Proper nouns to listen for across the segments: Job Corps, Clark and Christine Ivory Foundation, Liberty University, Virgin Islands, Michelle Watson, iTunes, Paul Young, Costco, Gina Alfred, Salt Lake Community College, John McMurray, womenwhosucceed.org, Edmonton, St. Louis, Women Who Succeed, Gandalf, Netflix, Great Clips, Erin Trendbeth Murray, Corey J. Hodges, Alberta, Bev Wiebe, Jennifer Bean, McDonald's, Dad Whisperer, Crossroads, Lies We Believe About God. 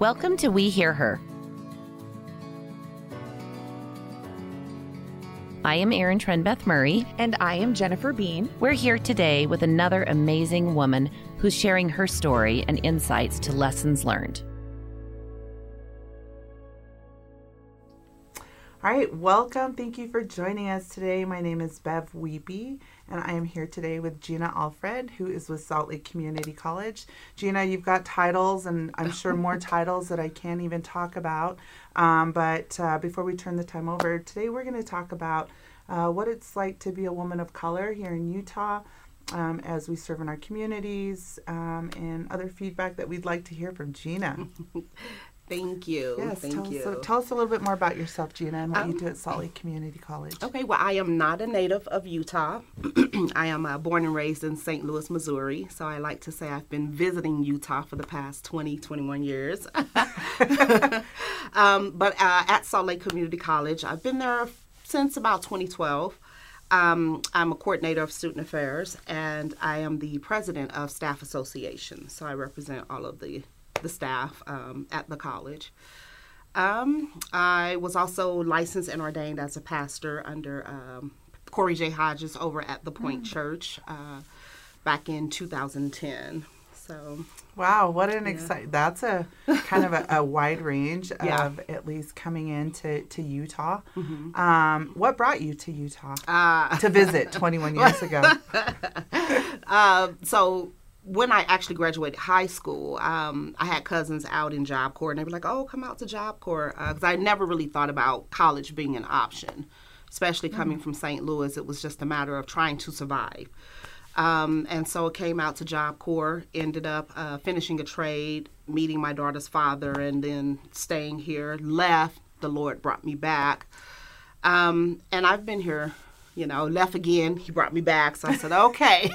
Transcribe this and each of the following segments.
Welcome to We Hear Her. I am Erin Trendbeth Murray. And I am Jennifer Bean. We're here today with another amazing woman who's sharing her story and insights to lessons learned. All right, welcome. Thank you for joining us today. My name is Bev Wiebe, and I am here today with Gina Alfred, who is with Salt Lake Community College. Gina, you've got titles, and I'm sure more titles that I can't even talk about. But before we turn the time over, today we're going to talk about what it's like to be a woman of color here in Utah as we serve in our communities and other feedback that we'd like to hear from Gina. Thank you. Yes, tell us a little bit more about yourself, Gina, and what you do at Salt Lake Community College. Okay, well, I am not a native of Utah. I am born and raised in St. Louis, Missouri, so I like to say I've been visiting Utah for the past 21 years. But at Salt Lake Community College, I've been there since about 2012. I'm a coordinator of student affairs, and I am the president of Staff Association, so I represent all of the staff at the college. I was also licensed and ordained as a pastor under Corey J. Hodges over at the Point Church back in 2010. So, wow, what an exciting, that's a kind of a wide range of at least coming into Utah. Mm-hmm. What brought you to Utah to visit 21 years ago? When I actually graduated high school, I had cousins out in Job Corps, and they were like, oh, come out to Job Corps, because I never really thought about college being an option, especially coming from St. Louis. It was just a matter of trying to survive. And so I came out to Job Corps, ended up finishing a trade, meeting my daughter's father, and then staying here, left. The Lord brought me back, and I've been here. Left again. He brought me back. So I said, okay,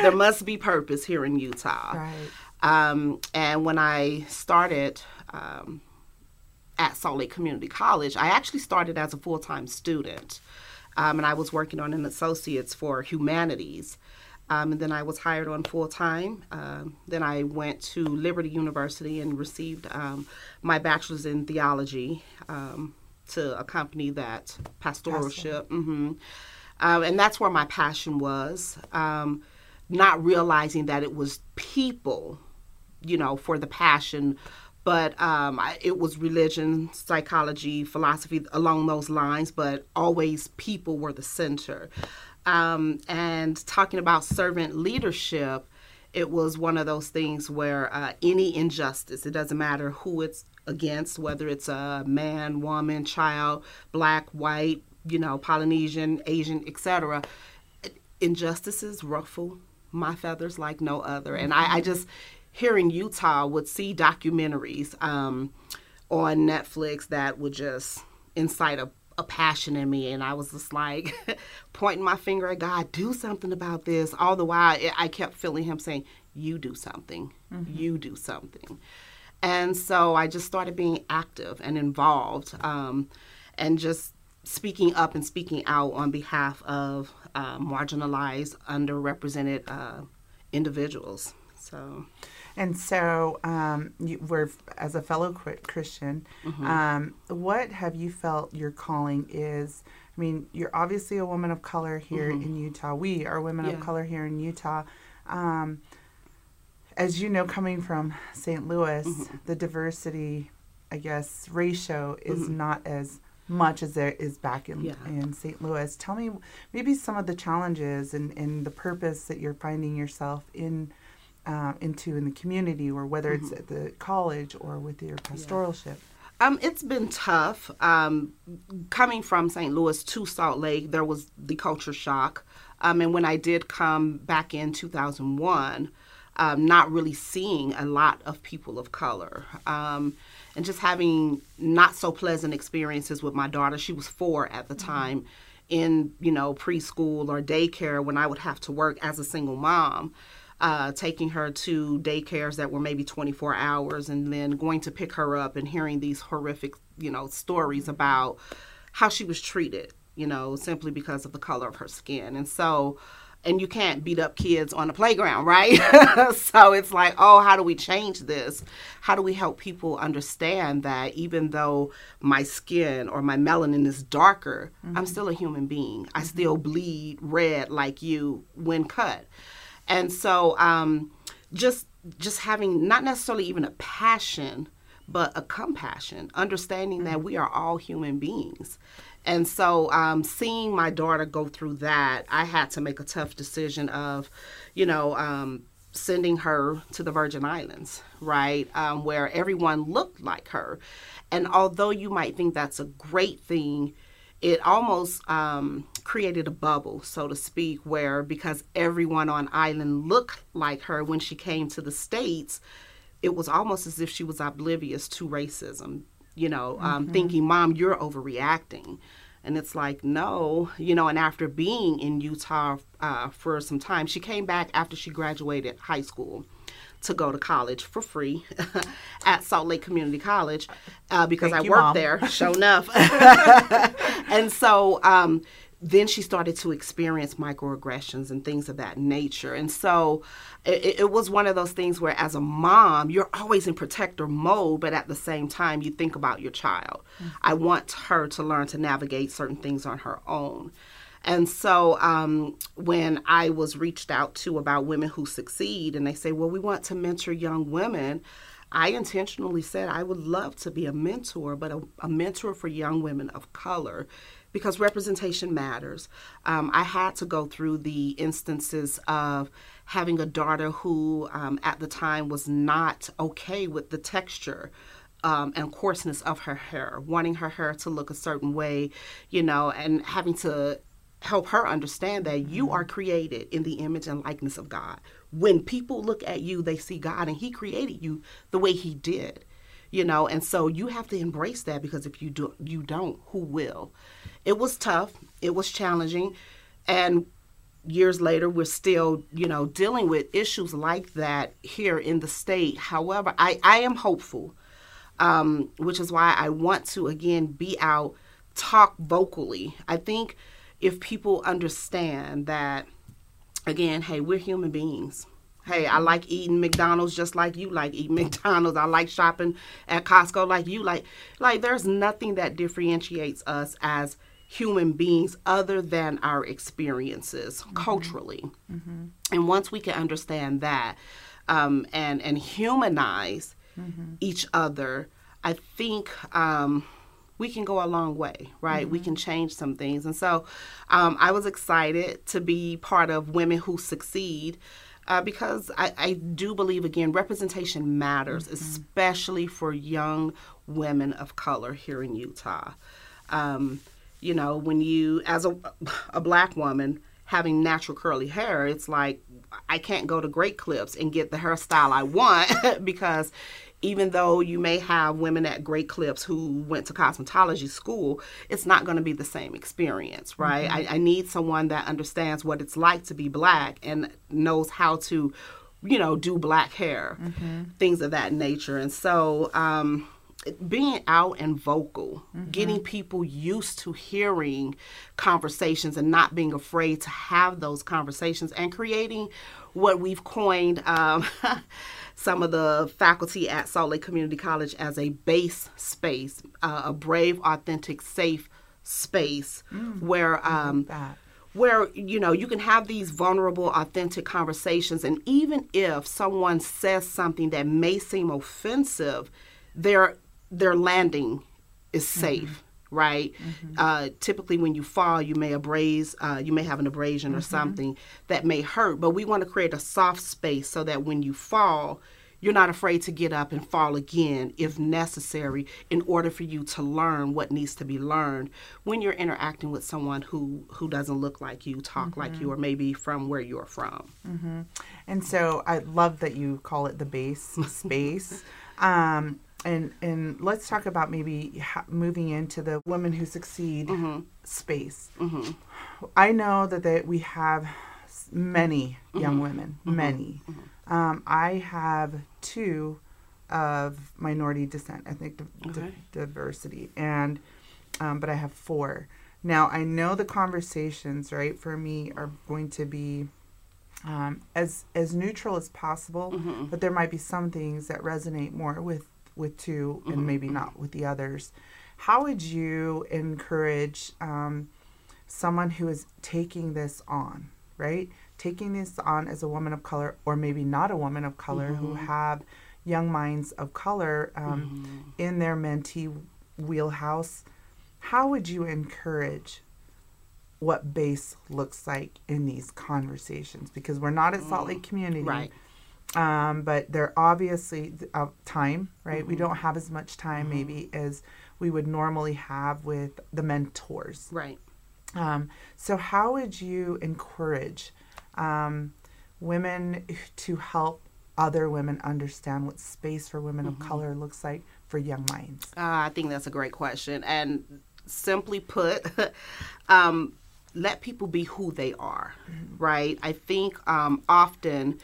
there must be purpose here in Utah. Right. And when I started at Salt Lake Community College, I actually started as a full-time student. And I was working on an associate's for humanities. And then I was hired on full-time. Then I went to Liberty University and received my bachelor's in theology, to accompany that pastoralship. Mm-hmm. And that's where my passion was, not realizing that it was people, for the passion, but it was religion, psychology, philosophy, along those lines, but always people were the center. And talking about servant leadership, it was one of those things where any injustice, it doesn't matter who it's against, whether it's a man, woman, child, black, white, Polynesian, Asian, etc. Injustices ruffle my feathers like no other. And I just, here in Utah, would see documentaries on Netflix that would just incite a passion in me, and I was just like pointing my finger at God, do something about this. All the while, I kept feeling him saying, you do something, you do something. And so I just started being active and involved, and just speaking up and speaking out on behalf of marginalized, underrepresented individuals. So, and so you were, as a fellow Christian, what have you felt your calling is? I mean, you're obviously a woman of color here in Utah. We are women of color here in Utah. As you know, coming from St. Louis, the diversity, I guess, ratio is not as much as there is back in St. Louis. Tell me maybe some of the challenges and the purpose that you're finding yourself in the community, or whether it's at the college or with your pastoralship. It's been tough. Coming from St. Louis to Salt Lake, there was the culture shock. And when I did come back in 2001, not really seeing a lot of people of color, and just having not so pleasant experiences with my daughter. She was 4 at the time, in preschool or daycare, when I would have to work as a single mom, taking her to daycares that were maybe 24 hours, and then going to pick her up and hearing these horrific stories about how she was treated, simply because of the color of her skin. And so and you can't beat up kids on the playground, right? So it's like, oh, how do we change this? How do we help people understand that even though my skin or my melanin is darker, mm-hmm. I'm still a human being. Mm-hmm. I still bleed red like you when cut. And so just having not necessarily even a passion, but a compassion, understanding mm-hmm. that we are all human beings. And so seeing my daughter go through that, I had to make a tough decision of, sending her to the Virgin Islands, right, where everyone looked like her. And although you might think that's a great thing, it almost created a bubble, so to speak, where because everyone on island looked like her when she came to the States, it was almost as if she was oblivious to racism. Thinking, Mom, you're overreacting. And it's like, no, and after being in Utah for some time, she came back after she graduated high school to go to college for free at Salt Lake Community College because I worked there, sure enough. And so then she started to experience microaggressions and things of that nature. And so it was one of those things where as a mom, you're always in protector mode, but at the same time, you think about your child. Mm-hmm. I want her to learn to navigate certain things on her own. And so when I was reached out to about Women Who Succeed, and they say, well, we want to mentor young women, I intentionally said I would love to be a mentor, but a mentor for young women of color, because representation matters. I had to go through the instances of having a daughter who at the time was not okay with the texture and coarseness of her hair, wanting her hair to look a certain way, and having to help her understand that you are created in the image and likeness of God. When people look at you, they see God, and He created you the way He did, and so you have to embrace that, because if you don't, who will? It was tough. It was challenging. And years later, we're still, dealing with issues like that here in the state. However, I am hopeful, which is why I want to, again, be out, talk vocally. I think if people understand that, again, hey, we're human beings. Hey, I like eating McDonald's just like you like eating McDonald's. I like shopping at Costco like you like. Like, there's nothing that differentiates us as human beings other than our experiences culturally. Mm-hmm. And once we can understand that and humanize each other, I think we can go a long way, right? Mm-hmm. We can change some things. And so I was excited to be part of Women Who Succeed. Because I do believe, again, representation matters, especially for young women of color here in Utah. When you, as a black woman, having natural curly hair, it's like, I can't go to Great Clips and get the hairstyle I want, because even though you may have women at Great Clips who went to cosmetology school, it's not going to be the same experience, right? Mm-hmm. I need someone that understands what it's like to be black and knows how to, do black hair, things of that nature. And so being out and vocal, getting people used to hearing conversations and not being afraid to have those conversations, and creating what we've coined some of the faculty at Salt Lake Community College as a base space, a brave, authentic, safe space where you can have these vulnerable, authentic conversations. And even if someone says something that may seem offensive, their landing is safe. Right? Typically when you fall, you may have an abrasion or something that may hurt, but we want to create a soft space so that when you fall, you're not afraid to get up and fall again if necessary, in order for you to learn what needs to be learned when you're interacting with someone who doesn't look like you, talk like you, or maybe from where you're from. And so I love that you call it the base space. And let's talk about maybe moving into the Women Who Succeed space. I know that we have many young women, many. I have two of minority descent, ethnic diversity, and but I have four. Now, I know the conversations, right, for me are going to be as neutral as possible, mm-hmm. but there might be some things that resonate more with two mm-hmm. and maybe not with the others. How would you encourage someone who is taking this on, right? Taking this on as a woman of color, or maybe not a woman of color, mm-hmm. who have young minds of color mm-hmm. in their mentee wheelhouse, how would you encourage what base looks like in these conversations? Because we're not at Salt Lake Community, right? But they're obviously time, right? Mm-hmm. We don't have as much time mm-hmm. maybe as we would normally have with the mentors. Right. So how would you encourage women to help other women understand what space for women mm-hmm. of color looks like for young minds? I think that's a great question. And simply put, let people be who they are, mm-hmm. right? I think often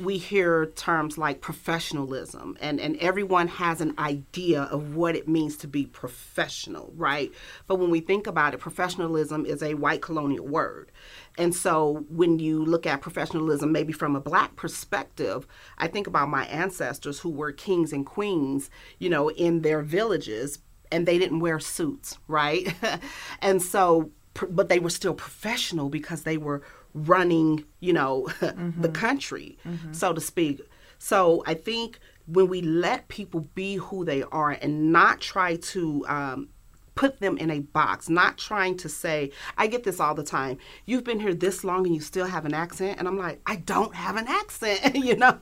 we hear terms like professionalism, and everyone has an idea of what it means to be professional, right? But when we think about it, professionalism is a white colonial word. And so when you look at professionalism, maybe from a Black perspective, I think about my ancestors who were kings and queens, you know, in their villages, and they didn't wear suits, right? And so, but they were still professional because they were running, you know, mm-hmm. the country, mm-hmm. so to speak. So I think when we let people be who they are and not try to put them in a box, not trying to say, I get this all the time, you've been here this long and you still have an accent. And I'm like, I don't have an accent, you know?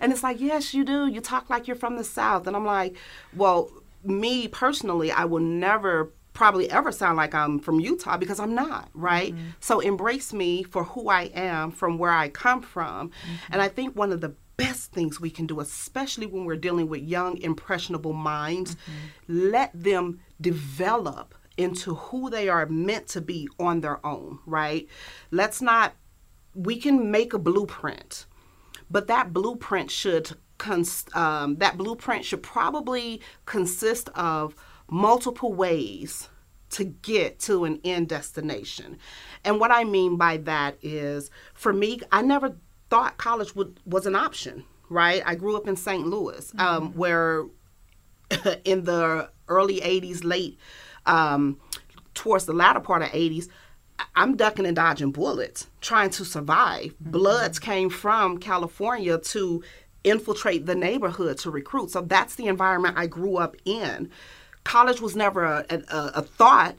And it's like, yes, you do. You talk like you're from the South. And I'm like, well, me personally, I will never probably ever sound like I'm from Utah because I'm not, right? Mm-hmm. So embrace me for who I am, from where I come from. Mm-hmm. And I think one of the best things we can do, especially when we're dealing with young, impressionable minds, mm-hmm. let them develop into who they are meant to be on their own, right? Let's not, we can make a blueprint, but that blueprint should, probably consist of multiple ways to get to an end destination. And what I mean by that is, for me, I never thought college was an option, right? I grew up in St. Louis, mm-hmm. Where in the early 80s, late, towards the latter part of 80s, I'm ducking and dodging bullets, trying to survive. Mm-hmm. Bloods came from California to infiltrate the neighborhood to recruit. So that's the environment I grew up in. College was never a thought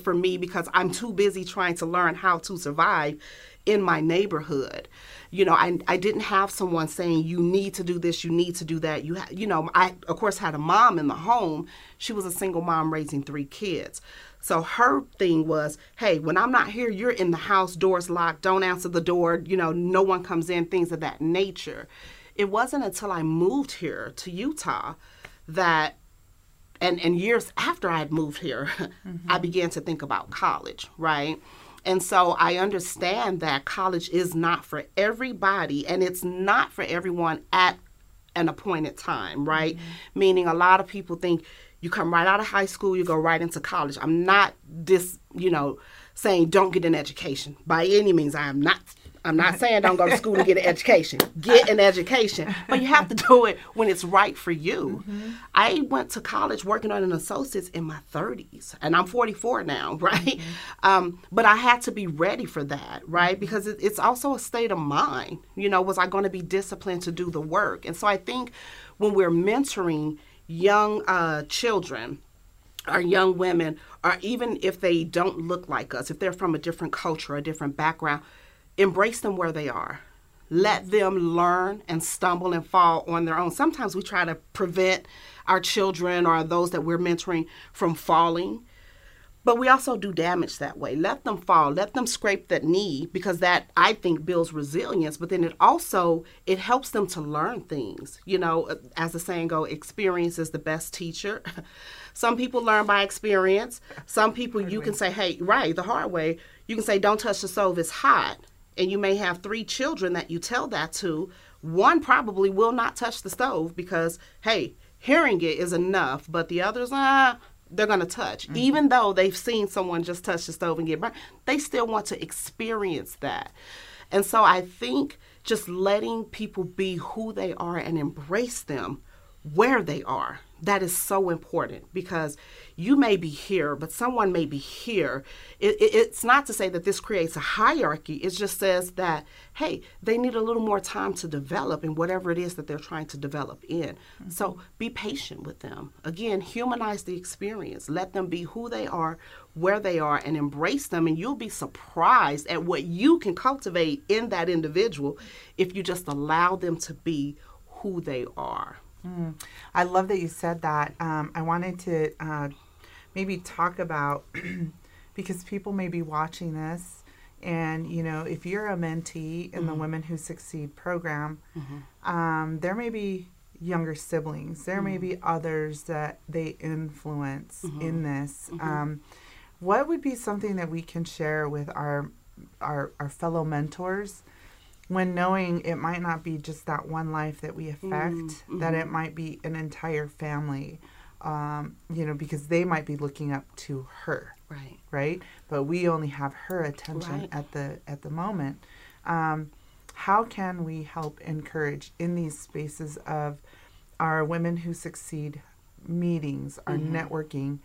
for me because I'm too busy trying to learn how to survive in my neighborhood. You know, I didn't have someone saying, you need to do this, you need to do that. I, of course, had a mom in the home. She was a single mom raising 3 kids. So her thing was, hey, when I'm not here, you're in the house, doors locked, don't answer the door, you know, no one comes in, things of that nature. It wasn't until I moved here to Utah that, and years after I had moved here, mm-hmm. I began to think about college, right? And so I understand that college is not for everybody, and it's not for everyone at an appointed time, right? Mm-hmm. Meaning a lot of people think you come right out of high school, you go right into college. I'm not saying don't get an education. By any means, I am not. I'm not saying don't go to school to get an education. Get an education. But you have to do it when it's right for you. Mm-hmm. I went to college working on an associate's in my 30s, and I'm 44 now, right? Mm-hmm. But I had to be ready for that, right? Because it's also a state of mind. You know, was I going to be disciplined to do the work? And so I think when we're mentoring young children, or young women, or even if they don't look like us, if they're from a different culture, a different background, embrace them where they are. Let them learn and stumble and fall on their own. Sometimes we try to prevent our children or those that we're mentoring from falling, but we also do damage that way. Let them fall, let them scrape that knee, because that, I think, builds resilience, but then it helps them to learn things. You know, as the saying goes, experience is the best teacher. Some people learn by experience. Some people you can say, hey, right, the hard way. You can say, don't touch the stove, it's hot. And you may have 3 children that you tell that to. One probably will not touch the stove because, hey, hearing it is enough, but the others, they're going to touch. Mm-hmm. Even though they've seen someone just touch the stove and get burned, they still want to experience that. And so I think just letting people be who they are and embrace them where they are, that is so important, because you may be here, but someone may be here. It's not to say that this creates a hierarchy. It just says that, hey, they need a little more time to develop in whatever it is that they're trying to develop in. Mm-hmm. So be patient with them. Again, humanize the experience. Let them be who they are, where they are, and embrace them. And you'll be surprised at what you can cultivate in that individual if you just allow them to be who they are. Mm. I love that you said that. I wanted to maybe talk about, because people may be watching this, and, you know, if you're a mentee in the Women Who Succeed program, there may be younger siblings. There may be others that they influence in this. What would be something that we can share with our fellow mentors, when knowing it might not be just that one life that we affect, that it might be an entire family, you know, because they might be looking up to her, right? But we only have her attention at the moment. How can we help encourage in these spaces of our Women Who Succeed meetings, our networking,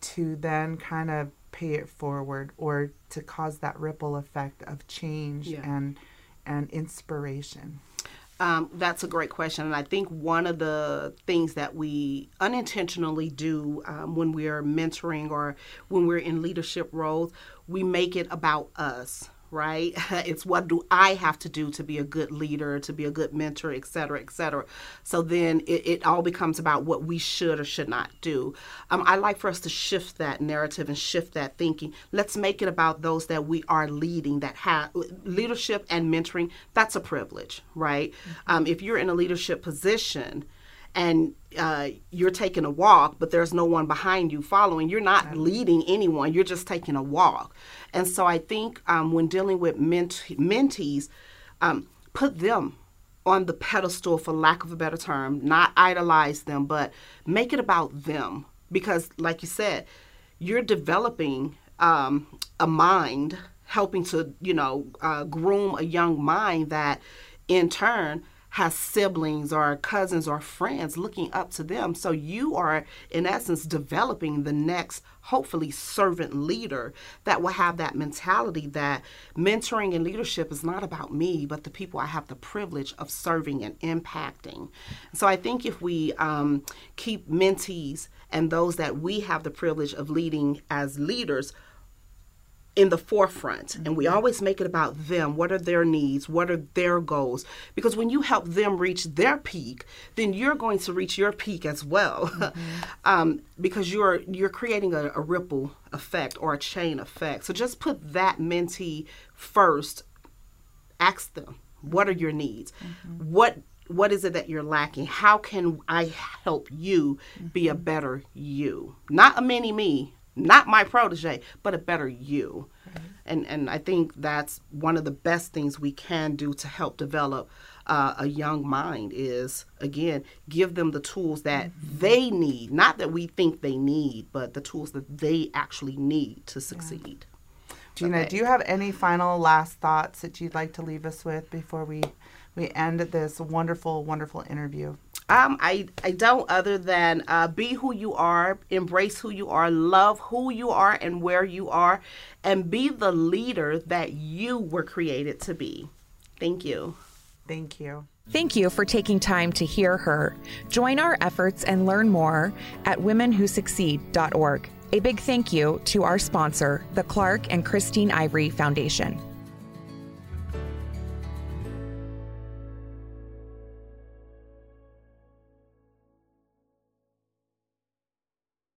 to then kind of pay it forward, or to cause that ripple effect of change and inspiration? That's a great question. And I think one of the things that we unintentionally do when we are mentoring or when we're in leadership roles, we make it about us, right? It's what do I have to do to be a good leader, to be a good mentor, et cetera, et cetera. So then it all becomes about what we should or should not do. I like for us to shift that narrative and shift that thinking. Let's make it about those that we are leading, that have leadership and mentoring. That's a privilege, right? If you're in a leadership position and you're taking a walk, but there's no one behind you following, you're not leading anyone, you're just taking a walk. And so I think when dealing with mentees, put them on the pedestal, for lack of a better term, not idolize them, but make it about them. Because like you said, you're developing a mind, helping to, groom a young mind that in turn has siblings or cousins or friends looking up to them. So you are, in essence, developing the next, hopefully, servant leader that will have that mentality that mentoring and leadership is not about me, but the people I have the privilege of serving and impacting. So I think if we keep mentees and those that we have the privilege of leading as leaders in the forefront, and we always make it about them. What are their needs? What are their goals? Because when you help them reach their peak, then you're going to reach your peak as well, because you're creating a ripple effect or a chain effect. So just put that mentee first. Ask them, what are your needs? What is it that you're lacking? How can I help you be a better you? Not a mini me, not my protege, but a better you. And I think that's one of the best things we can do to help develop a young mind is, again, give them the tools that they need, not that we think they need, but the tools that they actually need to succeed. Gina, do you have any final last thoughts that you'd like to leave us with before we end this wonderful, wonderful interview? I don't, other than be who you are, embrace who you are, love who you are and where you are, and be the leader that you were created to be. Thank you. Thank you. Thank you for taking time to hear her. Join our efforts and learn more at womenwhosucceed.org. A big thank you to our sponsor, the Clark and Christine Ivory Foundation.